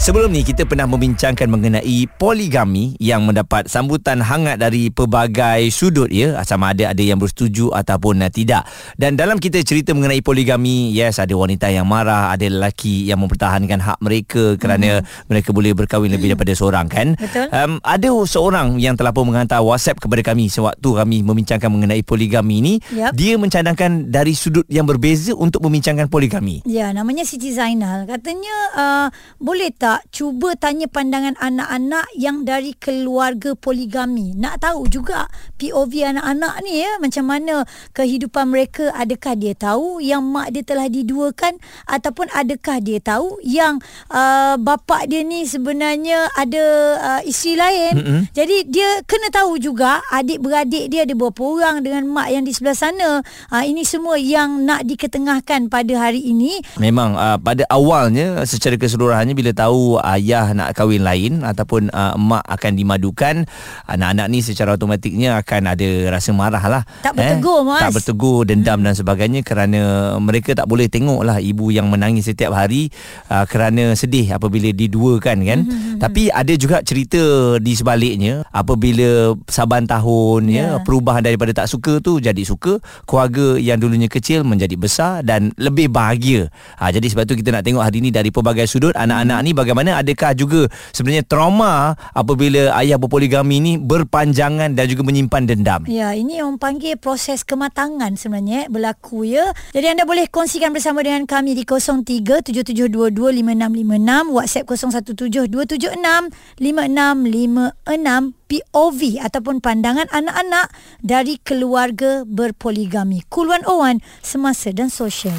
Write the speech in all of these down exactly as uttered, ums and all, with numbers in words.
Sebelum ni kita pernah membincangkan mengenai poligami yang mendapat sambutan hangat dari pelbagai sudut, ya, sama ada ada yang bersetuju ataupun tidak. Dan dalam kita cerita mengenai poligami, yes, ada wanita yang marah, ada lelaki yang mempertahankan hak mereka kerana hmm. mereka boleh berkahwin hmm. lebih daripada seorang, kan? Betul. Um, ada seorang yang telah pun menghantar WhatsApp kepada kami sewaktu kami membincangkan mengenai poligami ni. Yep. Dia mencadangkan dari sudut yang berbeza untuk membincangkan poligami. Ya, namanya Siti Zainal. Katanya uh, boleh tak cuba tanya pandangan anak-anak yang dari keluarga poligami. Nak tahu juga P O V anak-anak ni, ya, macam mana kehidupan mereka. Adakah dia tahu yang mak dia telah diduakan, ataupun adakah dia tahu yang uh, bapak dia ni sebenarnya ada uh, isteri lain. Mm-hmm. Jadi dia kena tahu juga adik-beradik dia ada berapa orang dengan mak yang di sebelah sana. Uh, ini semua yang nak diketengahkan pada hari ini. Memang uh, pada awalnya secara keseluruhannya bila tahu ayah nak kahwin lain ataupun uh, mak akan dimadukan, anak-anak ni secara automatiknya akan ada rasa marah lah, tak bertegur, eh? Mas, tak bertegur, dendam dan sebagainya, kerana mereka tak boleh tengok lah ibu yang menangis setiap hari uh, kerana sedih apabila diduakan, kan. Mm-hmm. Tapi ada juga cerita di sebaliknya, apabila saban tahun, yeah, ya, perubahan daripada tak suka tu jadi suka, keluarga yang dulunya kecil menjadi besar dan lebih bahagia. Ha, jadi sebab tu kita nak tengok hari ni dari pelbagai sudut anak-anak ni, bagaimana, adakah juga sebenarnya trauma apabila ayah berpoligami ni berpanjangan dan juga menyimpan dendam. Ya, ini orang panggil proses kematangan sebenarnya berlaku, ya. Jadi anda boleh kongsikan bersama dengan kami di kosong tiga tujuh tujuh dua dua lima enam lima enam, WhatsApp kosong satu tujuh dua tujuh enam lima enam lima enam. P O V ataupun pandangan anak-anak dari keluarga berpoligami. Cool seratus satu, semasa dan sosial.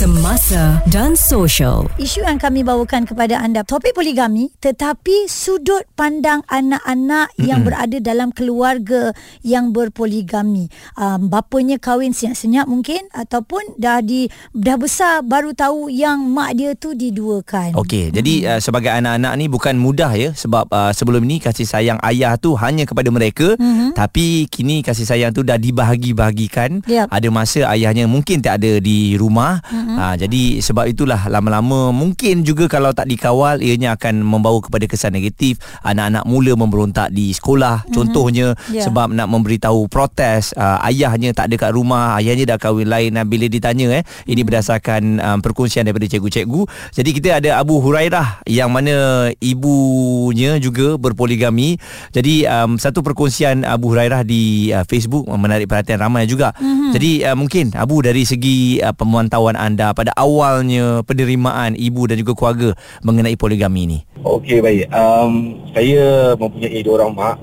Semasa dan sosial. Isu yang kami bawakan kepada anda, topik poligami, tetapi sudut pandang anak-anak mm-hmm. yang berada dalam keluarga yang berpoligami. Um, bapanya kahwin senyap-senyap mungkin, ataupun dah di dah besar baru tahu yang mak dia tu diduakan. Okey, mm-hmm. jadi uh, sebagai anak-anak ni bukan mudah, ya, sebab uh, sebelum ni kasih sayang ayah tu hanya kepada mereka, mm-hmm. tapi kini kasih sayang tu dah dibahagi-bahagikan. Yep. Ada masa ayahnya mungkin tak ada di rumah. Mm-hmm. Ha, jadi sebab itulah lama-lama mungkin juga kalau tak dikawal, ianya akan membawa kepada kesan negatif. Anak-anak mula memberontak di sekolah, mm-hmm. contohnya, yeah, sebab nak memberitahu protes uh, ayahnya tak ada kat rumah, ayahnya dah kahwin lain. Dan bila ditanya, eh, mm-hmm. ini berdasarkan um, perkongsian daripada cikgu-cikgu. Jadi kita ada Abu Hurairah yang mana ibunya juga berpoligami. Jadi um, satu perkongsian Abu Hurairah di uh, Facebook menarik perhatian ramai juga. Mm-hmm. Jadi uh, mungkin Abu, dari segi uh, pemantauan anda pada awalnya penerimaan ibu dan juga keluarga mengenai poligami ni. Okey, baik. Um, saya mempunyai dua orang mak.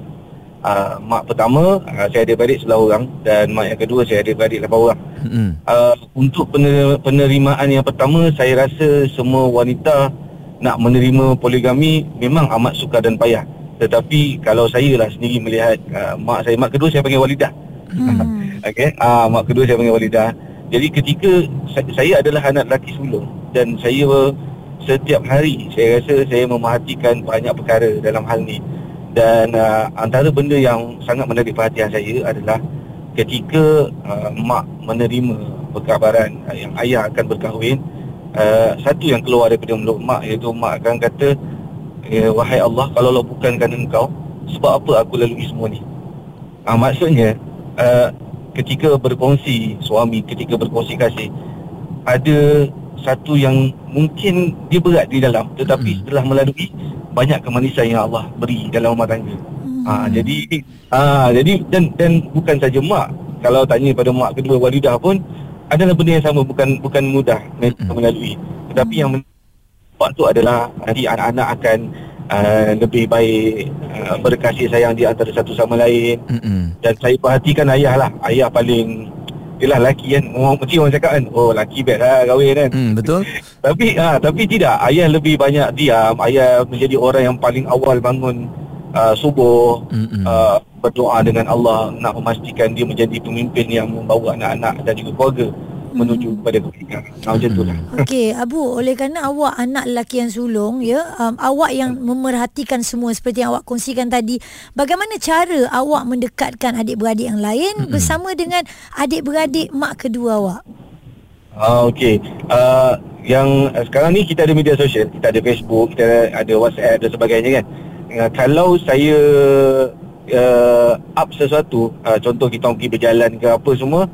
Uh, mak pertama, uh, saya ada beradik sebelah orang, dan mak yang kedua saya ada beradik lapan orang. Mm-hmm. Uh, untuk pener- penerimaan yang pertama, saya rasa semua wanita nak menerima poligami memang amat sukar dan payah. Tetapi kalau saya lah sendiri melihat uh, mak saya, mak kedua saya panggil walidah. Mm. Okey, uh, mak kedua saya panggil walidah. Jadi ketika saya adalah anak lelaki sulung, dan saya setiap hari saya rasa saya memerhatikan banyak perkara dalam hal ni. Dan uh, antara benda yang sangat menarik perhatian saya adalah ketika uh, mak menerima perkabaran uh, yang ayah akan berkahwin, uh, satu yang keluar daripada mulut mak iaitu mak akan kata, eh, wahai Allah, kalau bukan kerana engkau, sebab apa aku lalui semua ni? Uh, maksudnya uh, ketika berkongsi suami, ketika berkongsi kasih, ada satu yang mungkin dia berat di dalam, tetapi hmm. setelah melalui banyak kemanisan yang Allah beri dalam rumah tangga. hmm. ha, Jadi ha, jadi dan dan bukan saja mak. Kalau tanya pada mak kedua walidah pun adalah benda yang sama, bukan bukan mudah hmm. melalui. Tetapi yang waktu adalah nanti anak-anak akan Uh, lebih baik uh, berkasih sayang di antara satu sama lain. Mm-mm. Dan saya perhatikan ayah lah. Ayah paling, yelah, lelaki kan, orang kecil orang cakap kan, oh lelaki best lah kahwin kan. mm, Betul. Tapi ha, tapi tidak, ayah lebih banyak diam. Ayah menjadi orang yang paling awal bangun uh, subuh, uh, berdoa dengan Allah, nak memastikan dia menjadi pemimpin yang membawa anak-anak dan juga keluarga. menuju kepada hakikat. Nah, macam itulah. Okey, Abu, oleh kerana awak anak lelaki yang sulung, ya, um, awak yang memerhatikan semua seperti yang awak kongsikan tadi, bagaimana cara awak mendekatkan adik-beradik yang lain mm-hmm. bersama dengan adik-beradik mak kedua awak? Ah, okey. Uh, yang uh, sekarang ni kita ada media sosial, kita ada Facebook, kita ada WhatsApp dan sebagainya kan. Uh, kalau saya uh, up sesuatu, uh, contoh kita pergi berjalan ke apa semua,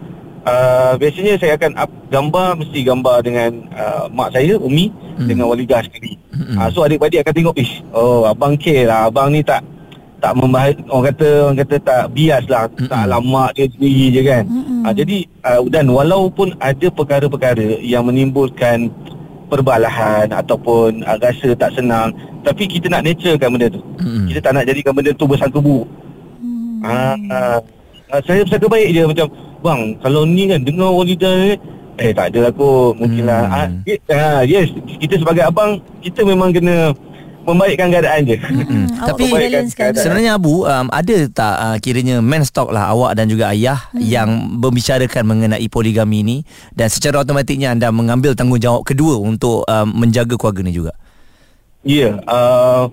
uh, biasanya saya akan up gambar, mesti gambar dengan uh, mak saya, Umi, hmm. dengan walidah sekali. Hmm. Uh, so adik-adik akan tengok, "Ish, oh abang K lah, abang ni tak tak membahas, orang kata orang kata tak bias lah, mm-hmm. tak alamak dia sendiri je kan." Mm-hmm. Ha, jadi uh, dan walaupun ada perkara-perkara yang menimbulkan perbalahan ataupun uh, rasa tak senang, tapi kita nak naturekan benda tu. Mm-hmm. Kita tak nak jadikan benda tu bersangka buruk. Mm-hmm. Ha, ha, saya bersangka baik je, macam, "Bang, kalau ni kan dengar walidah, eh tak ada lah kot, mungkinlah." Mm-hmm. ha, ha, Yes, kita sebagai abang, kita memang kena membaikkan keadaan je. Mm-hmm. Tapi keadaan. Sebenarnya Abu, um, ada tak uh, kiranya men stock lah awak dan juga ayah mm. yang membicarakan mengenai poligami ini, dan secara automatiknya anda mengambil tanggungjawab kedua untuk um, menjaga keluarga ni juga? Ya, yeah, uh,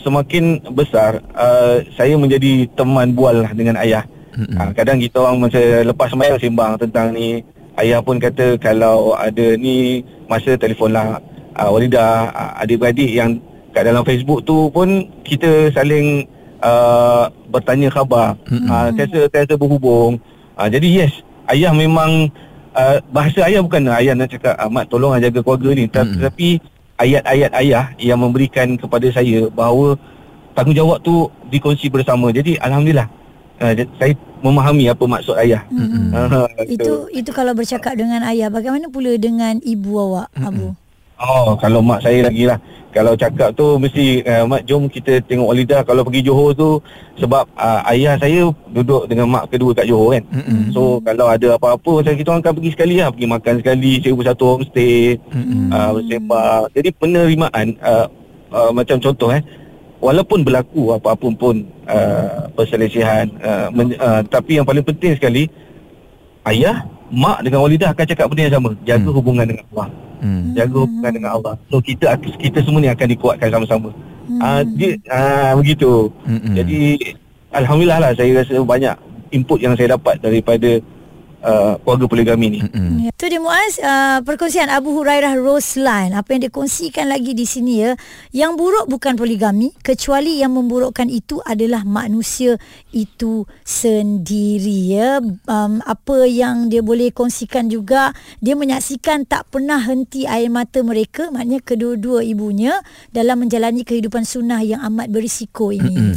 semakin besar uh, saya menjadi teman bual lah dengan ayah. Mm-hmm. uh, Kadang kita orang masa lepas sembahyang sembang tentang ni, ayah pun kata kalau ada ni masa telefonlah uh, walidah, uh, adik-beradik yang kat dalam Facebook tu pun kita saling uh, bertanya khabar, uh, terasa-terasa berhubung. Uh, jadi yes, ayah memang uh, bahasa ayah bukan ayah nak cakap amat tolong jaga keluarga ni, tetapi ayat-ayat ayah yang memberikan kepada saya bahawa tanggungjawab tu dikongsi bersama. Jadi alhamdulillah, uh, saya memahami apa maksud ayah. Uh, itu itu kalau bercakap dengan ayah. Bagaimana pula dengan ibu awak, Abu? Oh, kalau mak saya lagi lah, kalau cakap tu mesti, uh, "Mak, jom kita tengok walidah kalau pergi Johor tu." Sebab uh, ayah saya duduk dengan mak kedua kat Johor kan. Mm-hmm. So kalau ada apa-apa, saya kita orang akan pergi sekali lah, pergi makan sekali, sewa satu homestay, mm-hmm. uh, bersembang. Jadi penerimaan uh, uh, macam contoh eh, walaupun berlaku apa-apa pun uh, perselisihan, uh, men- uh, tapi yang paling penting sekali, ayah, mak dengan walidah akan cakap benda yang sama, jaga hmm. hubungan dengan Allah. Hmm. Jaga hubungan dengan Allah. So kita kita semua ni akan dikuatkan sama-sama. Hmm. Uh, dia, uh, begitu. Hmm. Jadi alhamdulillah lah, saya rasa banyak input yang saya dapat daripada uh, keluarga poligami ni. Hmm. Itu dia Muaz, uh, perkongsian Abu Hurairah Roslan. Apa yang dikongsikan lagi di sini ya, yang buruk bukan poligami, kecuali yang memburukkan itu adalah manusia itu sendiri ya. Um, apa yang dia boleh kongsikan juga, dia menyaksikan tak pernah henti air mata mereka, maknanya kedua-dua ibunya dalam menjalani kehidupan sunnah yang amat berisiko ini. Mm-mm.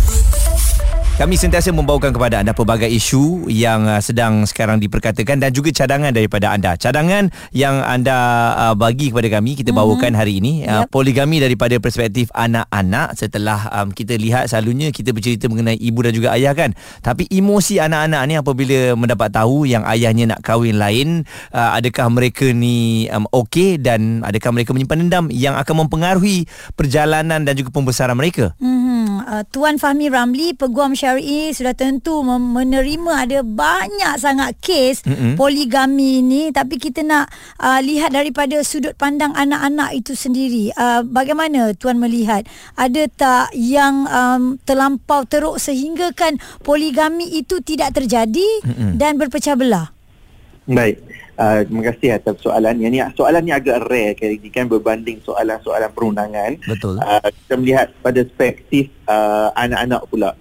Kami sentiasa membawakan kepada anda pelbagai isu yang uh, sedang sekarang diperkatakan dan juga cadangan daripada anda. Cadangan yang anda uh, bagi kepada kami, kita mm-hmm. bawakan hari ini. Uh, yep. Poligami daripada perspektif anak-anak, setelah um, kita lihat selalunya kita bercerita mengenai ibu dan juga ayah kan. Tapi emosi anak-anak ni apabila mendapat tahu yang ayahnya nak kahwin lain, uh, adakah mereka ni um, okey, dan adakah mereka menyimpan dendam yang akan mempengaruhi perjalanan dan juga pembesaran mereka? Mm-hmm. Uh, Tuan Fahmi Ramli, Peguam Syarikat ini sudah tentu menerima ada banyak sangat kes mm-hmm. poligami ini, tapi kita nak uh, lihat daripada sudut pandang anak-anak itu sendiri. Uh, bagaimana tuan melihat, ada tak yang um, terlampau teruk sehinggakan poligami itu tidak terjadi mm-hmm. dan berpecah belah? Baik, uh, terima kasih atas soalan ini. Soalan ini agak rare kali ini kan, berbanding soalan-soalan perundangan. Betul. Uh, kita melihat pada perspektif uh, anak-anak pula.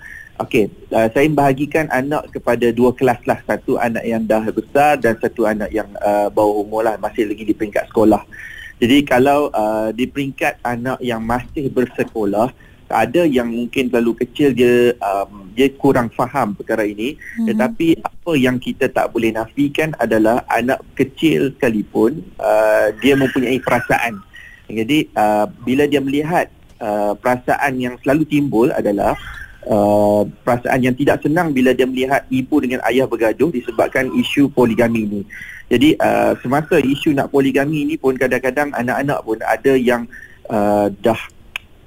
Okey, uh, saya bahagikan anak kepada dua kelas lah. Satu anak yang dah besar dan satu anak yang uh, bawah umur lah, masih lagi di peringkat sekolah. Jadi kalau uh, di peringkat anak yang masih bersekolah, ada yang mungkin terlalu kecil, dia um, dia kurang faham perkara ini. Hmm. Tetapi apa yang kita tak boleh nafikan adalah anak kecil sekalipun, uh, dia mempunyai perasaan. Jadi uh, bila dia melihat uh, perasaan yang selalu timbul adalah uh, perasaan yang tidak senang bila dia melihat ibu dengan ayah bergaduh disebabkan isu poligami ini. Jadi uh, semasa isu nak poligami ini pun kadang-kadang anak-anak pun ada yang uh, dah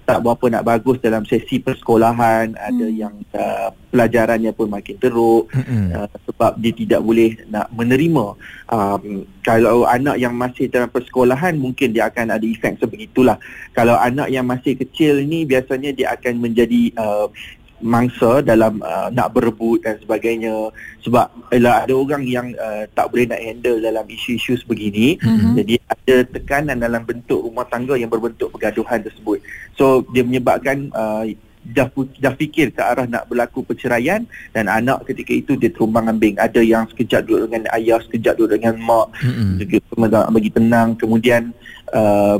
tak berapa nak bagus dalam sesi persekolahan, hmm. ada yang uh, pelajarannya pun makin teruk, hmm. uh, sebab dia tidak boleh nak menerima. Um, kalau anak yang masih dalam persekolahan mungkin dia akan ada efek sebegitulah. Kalau anak yang masih kecil ni biasanya dia akan menjadi uh, mangsa dalam uh, nak berebut dan sebagainya, sebab ialah ada orang yang uh, tak boleh nak handle dalam isu-isu begini, mm-hmm. jadi ada tekanan dalam bentuk rumah tangga yang berbentuk pergaduhan tersebut. So dia menyebabkan uh, dah dah fikir ke arah nak berlaku perceraian, dan anak ketika itu dia terumbang-ambing. Ada yang sekejap duduk dengan ayah, sekejap duduk dengan mak, mm-hmm. bagi tenang, kemudian uh,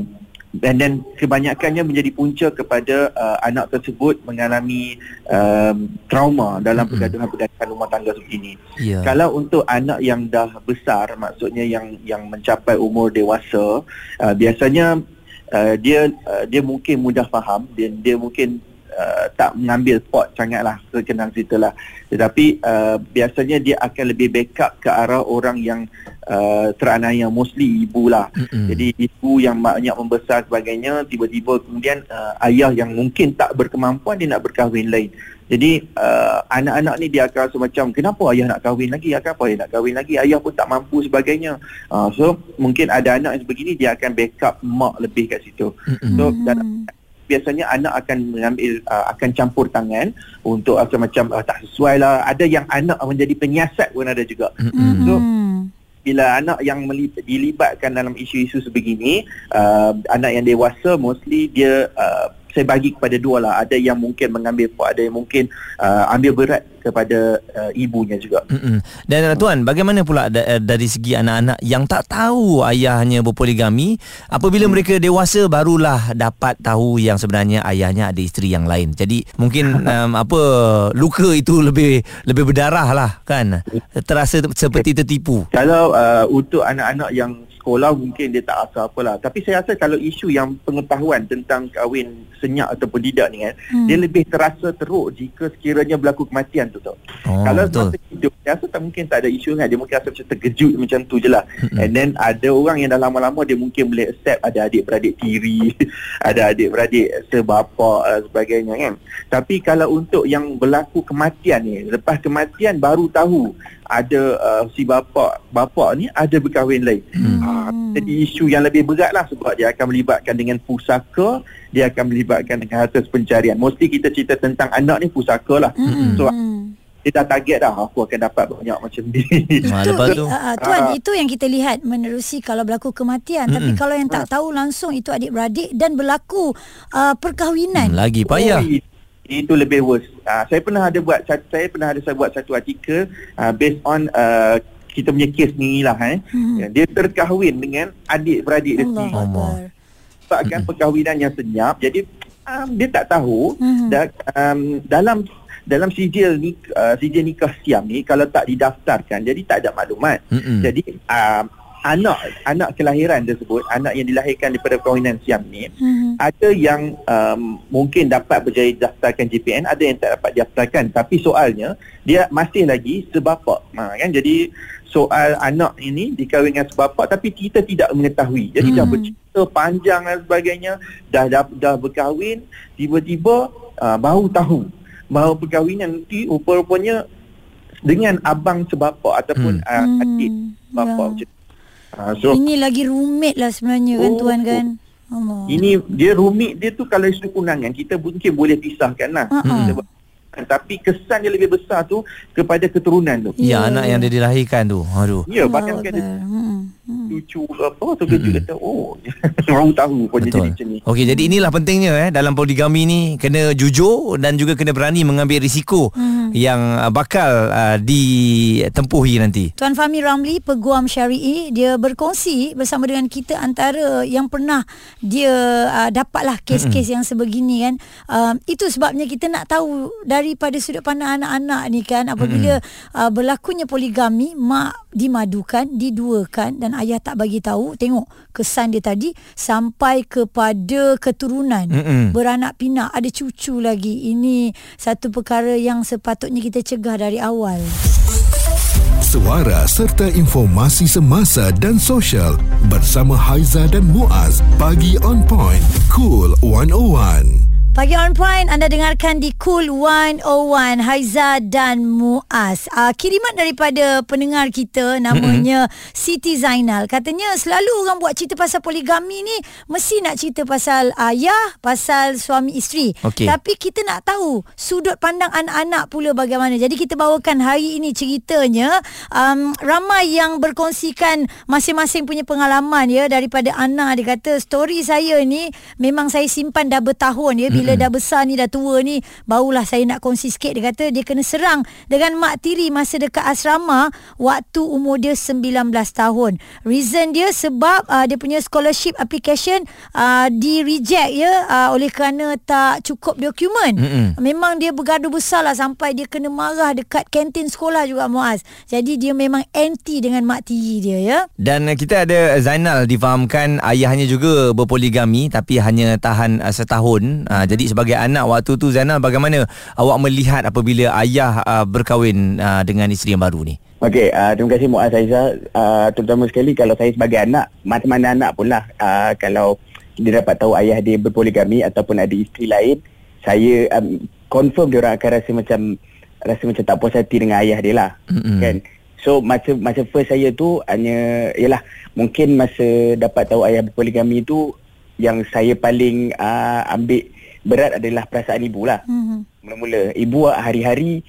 and then kebanyakannya menjadi punca kepada uh, anak tersebut mengalami uh, trauma dalam pergaduhan-pergaduhan rumah tangga seperti ini. Yeah. Kalau untuk anak yang dah besar, maksudnya yang yang mencapai umur dewasa, uh, biasanya uh, dia uh, dia mungkin mudah faham, dia dia mungkin Uh, tak mengambil pot sangatlah, kenang cerita lah. Tetapi uh, biasanya dia akan lebih backup ke arah orang yang uh, teranaya, mostly ibu lah. Mm-hmm. Jadi ibu yang maknya membesar sebagainya, tiba-tiba kemudian uh, ayah yang mungkin tak berkemampuan dia nak berkahwin lain. Jadi uh, anak-anak ni dia akan rasa macam, kenapa ayah nak kahwin lagi? Kenapa ayah nak kahwin lagi? Ayah pun tak mampu sebagainya. Uh, so mungkin ada anak yang begini dia akan backup mak lebih kat situ. Mm-hmm. So dalam biasanya anak akan mengambil uh, akan campur tangan untuk rasa macam uh, tak sesuai lah. Ada yang anak menjadi penyiasat pun ada juga. Mm-hmm. So bila anak yang melib- dilibatkan dalam isu-isu sebegini, uh, anak yang dewasa mostly dia uh, saya bagi kepada dua lah. Ada yang mungkin mengambil pot, ada yang mungkin uh, ambil berat kepada uh, ibunya juga. Mm-hmm. Dan tuan, bagaimana pula da- dari segi anak-anak yang tak tahu ayahnya berpoligami, apabila hmm. mereka dewasa barulah dapat tahu yang sebenarnya ayahnya ada isteri yang lain. Jadi mungkin um, apa luka itu lebih lebih berdarah lah kan, terasa seperti tertipu. Kalau uh, untuk anak-anak yang sekolah mungkin dia tak rasa apalah. Tapi saya rasa kalau isu yang pengetahuan tentang kahwin senyap ataupun tidak ni kan, hmm. dia lebih terasa teruk jika sekiranya berlaku kematian tu tau. Oh, kalau masa hidup, saya rasa tak mungkin tak ada isu kan. Dia mungkin rasa macam terkejut macam tu je lah. Hmm. And then ada orang yang dah lama-lama dia mungkin boleh accept ada adik-beradik tiri, ada adik-beradik sebapa dan sebagainya kan. Tapi kalau untuk yang berlaku kematian ni, lepas kematian baru tahu ada uh, si bapa bapa ni ada berkahwin lain. Hmm. Uh, jadi isu yang lebih berat lah, sebab dia akan melibatkan dengan pusaka, dia akan melibatkan dengan harta pencarian. Mesti kita cerita tentang anak ni pusaka lah. Hmm. So dia dah target dah, aku akan dapat banyak macam ni. Ha, lepas tu. Uh, tuan, uh, itu yang kita lihat menerusi kalau berlaku kematian. Mm-mm. Tapi kalau yang tak tahu langsung itu adik-beradik dan berlaku uh, perkahwinan. Hmm, lagi payah. Oh, itu lebih worse. Uh, saya pernah ada buat saya pernah ada saya buat satu artikel uh, based on uh, kita punya kes ni lah. Eh. Hmm. Dia terkahwin dengan adik-beradik dia sendiri. Sebabkan hmm. perkahwinan yang senyap. Jadi um, dia tak tahu hmm. da, um, dalam dalam sijil ni uh, sijil nikah siam ni kalau tak didaftarkan jadi tak ada maklumat. Hmm. Jadi um, anak anak kelahiran tersebut, anak yang dilahirkan daripada perkahwinan siam ni, hmm. ada yang um, mungkin dapat berjaya daftarkan J P N, ada yang tak dapat daftarkan. Tapi soalnya dia masih lagi sebapa, ha, kan? Jadi soal anak ini dikahwinkan sebapa tapi kita tidak mengetahui. Jadi hmm. dah bercerita panjang dan sebagainya, dah dah, dah berkahwin, tiba-tiba uh, baru tahu bahawa perkahwinan nanti rupa-rupanya dengan abang sebapa ataupun hmm. uh, adik sebapa, macam yeah. Ha, so, ini lagi rumit lah sebenarnya, oh, kan tuan kan. Oh. Ini dia rumit dia tu kalau isu kunangan kita mungkin boleh pisahkan lah. Uh-huh. Tapi kesan dia lebih besar tu kepada keturunan tu. Ya, yeah. anak yang dia dilahirkan tu. Aduh. Ya, yeah, bahkan oh, kena lucu apa tu kerja kata oh orang tahu pun jadi macam ni. Okey, jadi inilah pentingnya eh dalam poligami ni, kena jujur dan juga kena berani mengambil risiko. Hmm. yang bakal uh, ditempuhi nanti. Tuan Fahmi Ramli, Peguam Syari'i, dia berkongsi bersama dengan kita antara yang pernah dia uh, dapatlah kes-kes mm-hmm. yang sebegini kan. Um, itu sebabnya kita nak tahu daripada sudut pandang anak-anak ni kan, apabila mm-hmm. uh, berlakunya poligami, mak dimadukan, diduakan dan ayah tak bagi tahu. Tengok kesan dia tadi sampai kepada keturunan, mm-hmm. beranak pinak, ada cucu lagi. Ini satu perkara yang sepatutnya kita cegah dari awal. Suara serta informasi semasa dan sosial bersama Haizah dan Muaz. Pagi On Point, Cool seratus satu. Pagi On Point, anda dengarkan di Cool seratus satu, Haizah dan Muaz. Uh, kiriman daripada pendengar kita, namanya mm-hmm. Siti Zainal. Katanya selalu orang buat cerita pasal poligami ni, mesti nak cerita pasal ayah, pasal suami isteri. Okay. Tapi kita nak tahu sudut pandang anak-anak pula bagaimana. Jadi kita bawakan hari ini ceritanya. Um, ramai yang berkongsikan masing-masing punya pengalaman ya. Daripada Ana, dia kata story saya ni memang saya simpan dah bertahun ya. Bila dah besar ni, dah tua ni, barulah saya nak kongsi sikit. Dia kata dia kena serang dengan mak tiri masa dekat asrama waktu umur dia sembilan belas tahun. Reason dia sebab uh, dia punya scholarship application uh, di reject ya, uh, oleh kerana tak cukup dokumen. Mm-hmm. Memang dia bergaduh besar lah sampai dia kena marah dekat kantin sekolah juga, Muaz. Jadi dia memang anti dengan mak tiri dia ya. Dan kita ada Zainal, difahamkan ayahnya juga berpoligami tapi hanya tahan uh, setahun. Ha, jadi sebagai anak waktu tu, Zainal, bagaimana awak melihat apabila ayah uh, berkahwin uh, dengan isteri yang baru ni? Okey, uh, terima kasih Muaz, Aizah. Uh, terutama sekali kalau saya sebagai anak, macam mana anak pun lah. Uh, kalau dia dapat tahu ayah dia berpoligami ataupun ada isteri lain, saya um, confirm dia orang akan rasa macam rasa macam tak puas hati dengan ayah dia lah. Mm-hmm. Kan? So, masa, masa first saya tu, hanya, yelah, mungkin masa dapat tahu ayah berpoligami tu, yang saya paling uh, ambil berat adalah perasaan ibu lah. Mm-hmm. Mula-mula ibu hari-hari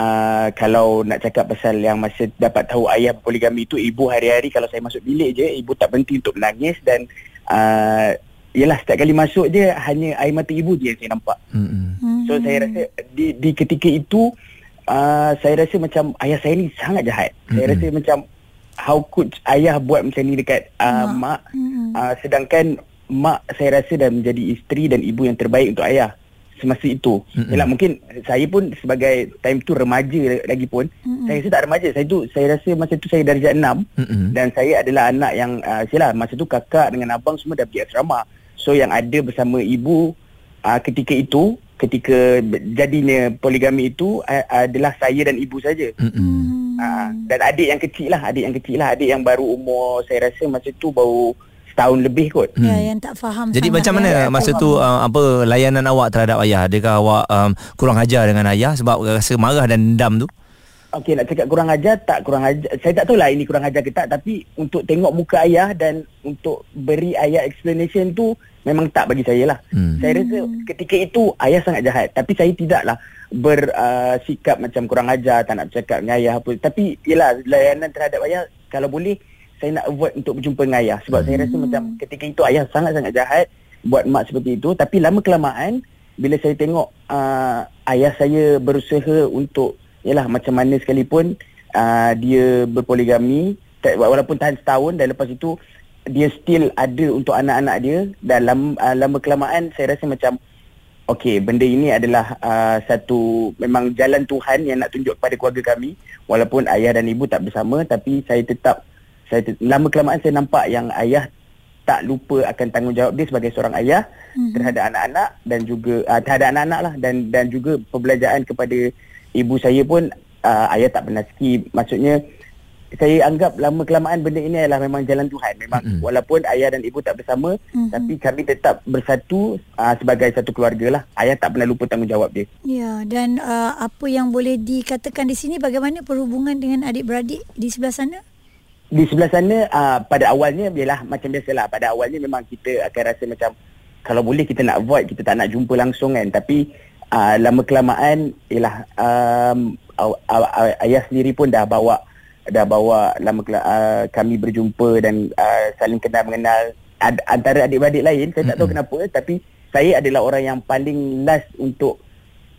uh, kalau nak cakap pasal yang masa dapat tahu ayah berpoligami itu, ibu hari-hari kalau saya masuk bilik je, ibu tak berhenti untuk menangis. Dan uh, yelah, setiap kali masuk je hanya air mata ibu je yang saya nampak. Mm-hmm. So saya rasa di, di ketika itu uh, saya rasa macam ayah saya ni sangat jahat. Mm-hmm. Saya rasa macam how could ayah buat macam ni dekat uh, mm-hmm. mak. Mm-hmm. Uh, sedangkan mak saya rasa dah menjadi isteri dan ibu yang terbaik untuk ayah semasa itu. Mm-hmm. Yalah, mungkin saya pun sebagai time tu remaja lagi pun. Mm-hmm. Saya rasa tak remaja, saya tu saya rasa masa tu saya darjah enam. Mm-hmm. Dan saya adalah anak yang uh, sialah masa tu kakak dengan abang semua dah pergi asrama. So yang ada bersama ibu uh, ketika itu, ketika jadinya poligami itu uh, adalah saya dan ibu saja. Mm-hmm. Uh, dan adik yang kecil lah, adik yang kecil lah, adik yang baru umur saya rasa masa tu baru tahun lebih kot. Ya, yang tak faham. Jadi macam mana masa tu uh, apa layanan awak terhadap ayah? Adakah awak um, kurang ajar dengan ayah sebab rasa marah dan dendam tu? Okey, nak cakap kurang ajar, tak kurang ajar. Saya tak tahulah ini kurang ajar ke tak, tapi untuk tengok muka ayah dan untuk beri ayah explanation tu memang tak bagi saya lah. Hmm. Saya rasa ketika itu ayah sangat jahat, tapi saya tidaklah bersikap uh, macam kurang ajar, tak nak bercakap dengan ayah apa. Tapi yelah, layanan terhadap ayah kalau boleh saya nak avoid untuk berjumpa dengan ayah. Sebab hmm. saya rasa macam ketika itu ayah sangat-sangat jahat buat mak seperti itu. Tapi lama-kelamaan bila saya tengok uh, ayah saya berusaha untuk, yalah, macam mana sekalipun uh, dia berpoligami walaupun tahan setahun, dan lepas itu dia still ada untuk anak-anak dia. Dan lama, uh, lama-kelamaan saya rasa macam okey, benda ini adalah uh, satu memang jalan Tuhan yang nak tunjuk kepada keluarga kami. Walaupun ayah dan ibu tak bersama, tapi saya tetap Saya, lama-kelamaan saya nampak yang ayah tak lupa akan tanggungjawab dia sebagai seorang ayah hmm. terhadap anak-anak dan juga uh, terhadap anak-anak lah, dan dan juga pembelanjaan kepada ibu saya pun uh, ayah tak pernah skip. Maksudnya saya anggap lama-kelamaan benda ini adalah memang jalan Tuhan. Memang hmm. walaupun ayah dan ibu tak bersama, hmm. tapi kami tetap bersatu uh, sebagai satu keluarga lah. Ayah tak pernah lupa tanggungjawab dia. Ya, dan uh, apa yang boleh dikatakan di sini, bagaimana perhubungan dengan adik-beradik di sebelah sana? Di sebelah sana, uh, pada awalnya, ialah macam biasalah, pada awalnya memang kita akan rasa macam kalau boleh kita nak avoid, kita tak nak jumpa langsung kan. Tapi uh, lama-kelamaan, ialah um, ayah sendiri pun dah bawa dah bawa lama uh, kami berjumpa dan uh, saling kenal-mengenal ad- antara adik-adik lain. Saya tak tahu mm-hmm. kenapa, tapi saya adalah orang yang paling last untuk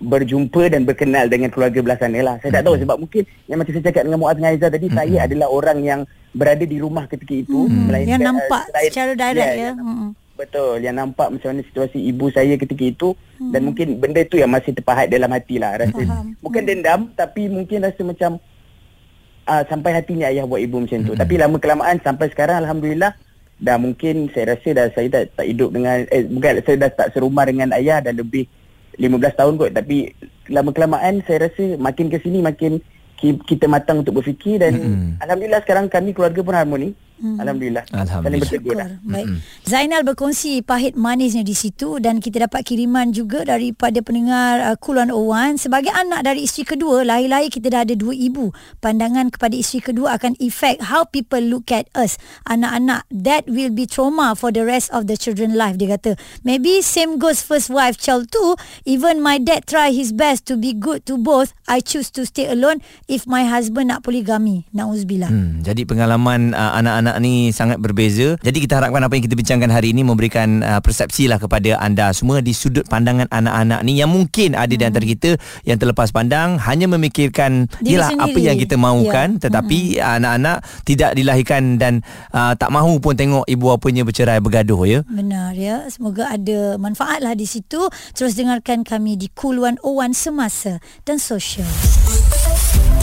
berjumpa dan berkenal dengan keluarga belah sana lah. Saya mm-hmm. tak tahu sebab mungkin yang macam saya cakap dengan Muaz dengan Haizah tadi, mm-hmm. saya adalah orang yang berada di rumah ketika itu. Mm-hmm. Yang nampak uh, selain, secara direct ya. ya. Mm-hmm. Betul, yang nampak macam mana situasi ibu saya ketika itu, mm-hmm. dan mungkin benda itu yang masih terpahat dalam hati lah. Rasa Faham. bukan mm-hmm. dendam tapi mungkin rasa macam uh, sampai hatinya ayah buat ibu macam tu. Mm-hmm. Tapi lama kelamaan sampai sekarang Alhamdulillah, dah mungkin saya rasa dah saya tak, tak hidup dengan, eh, bukan saya dah tak serumah dengan ayah dah lebih lima belas tahun kot. Tapi lama-kelamaan saya rasa makin ke sini makin ki, kita matang untuk berfikir. Dan mm-hmm. Alhamdulillah sekarang kami keluarga pun harmoni. Mm-hmm. Alhamdulillah, Alhamdulillah. Bertegur lah. Baik. Mm-hmm. Zainal berkongsi pahit manisnya di situ. Dan kita dapat kiriman juga daripada pendengar uh, Cool seratus satu. Sebagai anak dari isteri kedua, lahir-lahir kita dah ada dua ibu. Pandangan kepada isteri kedua akan effect how people look at us, anak-anak. That will be trauma for the rest of the children's life, dia kata. Maybe same goes first wife, child too. Even my dad try his best to be good to both. I choose to stay alone if my husband nak poligami. Na'uzubillah. hmm, Jadi pengalaman uh, anak-anak anak ni sangat berbeza. Jadi kita harapkan apa yang kita bincangkan hari ini memberikan uh, persepsi lah kepada anda semua di sudut pandangan anak-anak ni yang mungkin ada hmm. di antara kita yang terlepas pandang hanya memikirkan ialah apa yang kita mahukan, yeah. tetapi hmm. anak-anak tidak dilahirkan dan uh, tak mahu pun tengok ibu apanya bercerai bergaduh ya. Benar ya. Semoga ada manfaat lah di situ. Terus dengarkan kami di Cool seratus satu semasa dan sosial.